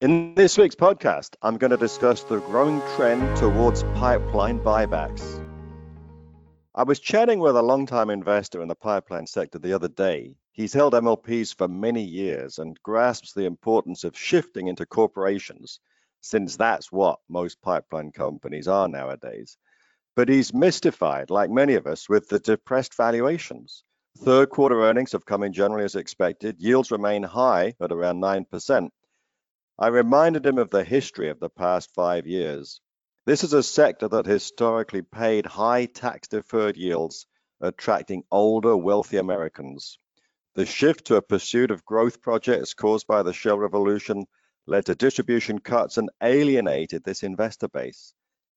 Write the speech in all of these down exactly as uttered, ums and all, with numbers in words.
In this week's podcast, I'm going to discuss the growing trend towards pipeline buybacks. I was chatting with a longtime investor in the pipeline sector the other day. He's held M L Ps for many years and grasps the importance of shifting into corporations, since that's what most pipeline companies are nowadays. But he's mystified, like many of us, with the depressed valuations. Third quarter earnings have come in generally as expected. Yields remain high at around nine percent. I reminded him of the history of the past five years. This is a sector that historically paid high tax-deferred yields, attracting older, wealthy Americans. The shift to a pursuit of growth projects caused by the shale revolution led to distribution cuts and alienated this investor base.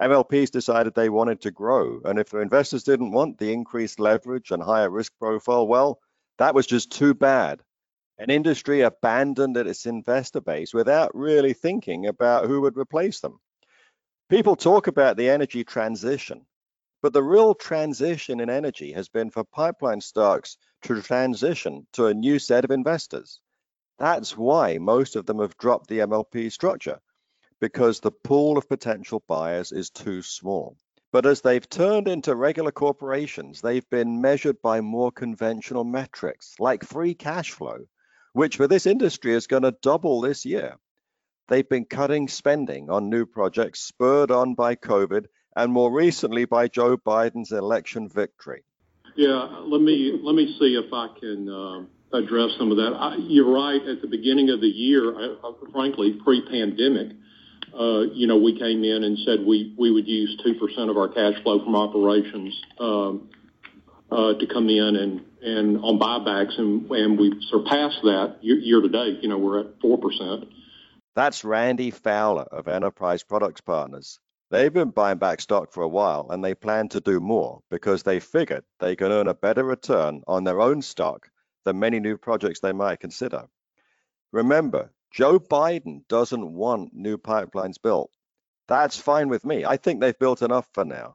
M L Ps decided they wanted to grow, and if their investors didn't want the increased leverage and higher risk profile, well, that was just too bad. An industry abandoned its investor base without really thinking about who would replace them. People talk about the energy transition, but the real transition in energy has been for pipeline stocks to transition to a new set of investors. That's why most of them have dropped the M L P structure, because the pool of potential buyers is too small. But as they've turned into regular corporations, they've been measured by more conventional metrics, like free cash flow, which for this industry is going to double this year. They've been cutting spending on new projects, spurred on by COVID, and more recently by Joe Biden's election victory. Yeah, let me let me see if I can... Uh... address some of that. I, you're right. At the beginning of the year, I, I, frankly, pre-pandemic, uh, you know, we came in and said we, we would use two percent of our cash flow from operations um, uh, to come in and, and on buybacks, and, and we've surpassed that year, year to date. You know, we're at four percent. That's Randy Fowler of Enterprise Products Partners. They've been buying back stock for a while, and they plan to do more because they figured they can earn a better return on their own stock the many new projects they might consider. Remember, Joe Biden doesn't want new pipelines built. That's fine with me. I think they've built enough for now.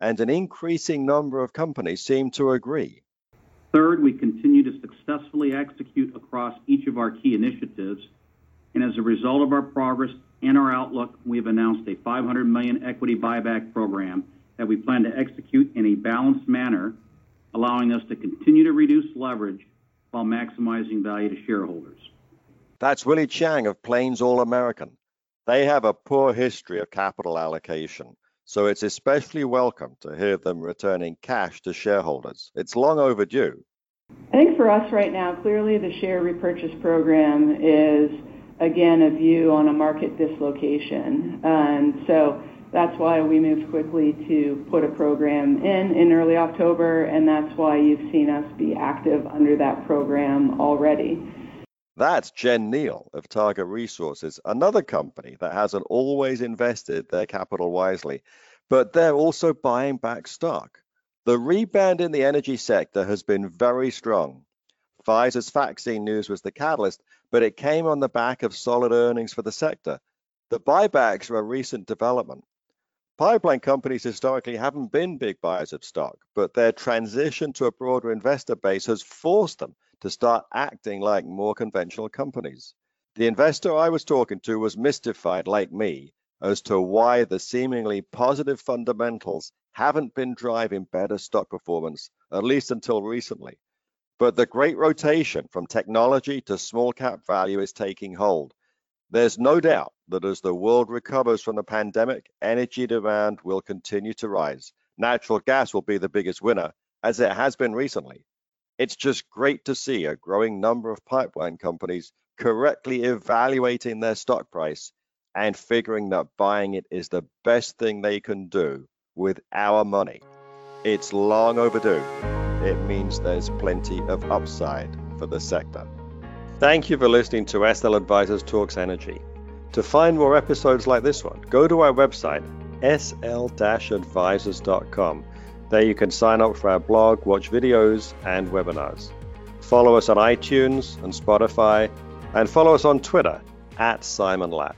And an increasing number of companies seem to agree. Third, we continue to successfully execute across each of our key initiatives. And as a result of our progress and our outlook, we have announced a five hundred million dollars equity buyback program that we plan to execute in a balanced manner, allowing us to continue to reduce leverage while maximizing value to shareholders. That's Willie Chiang of Plains All-American. They have a poor history of capital allocation, so it's especially welcome to hear them returning cash to shareholders. It's long overdue. I think for us right now, clearly the share repurchase program is, again, a view on a market dislocation. And so that's why we moved quickly to put a program in in early October, and that's why you've seen us be active under that program already. That's Jen Neal of Targa Resources, another company that hasn't always invested their capital wisely, but they're also buying back stock. The rebound in the energy sector has been very strong. Pfizer's vaccine news was the catalyst, but it came on the back of solid earnings for the sector. The buybacks are a recent development. Pipeline companies historically haven't been big buyers of stock, but their transition to a broader investor base has forced them to start acting like more conventional companies. The investor I was talking to was mystified, like me, as to why the seemingly positive fundamentals haven't been driving better stock performance, at least until recently. But the great rotation from technology to small cap value is taking hold. There's no doubt that as the world recovers from the pandemic, energy demand will continue to rise. Natural gas will be the biggest winner, as it has been recently. It's just great to see a growing number of pipeline companies correctly evaluating their stock price and figuring that buying it is the best thing they can do with our money. It's long overdue. It means there's plenty of upside for the sector. Thank you for listening to S L Advisors Talks Energy. To find more episodes like this one, go to our website, S L advisors dot com. There you can sign up for our blog, watch videos, and webinars. Follow us on iTunes and Spotify, and follow us on Twitter, at Simon Lack.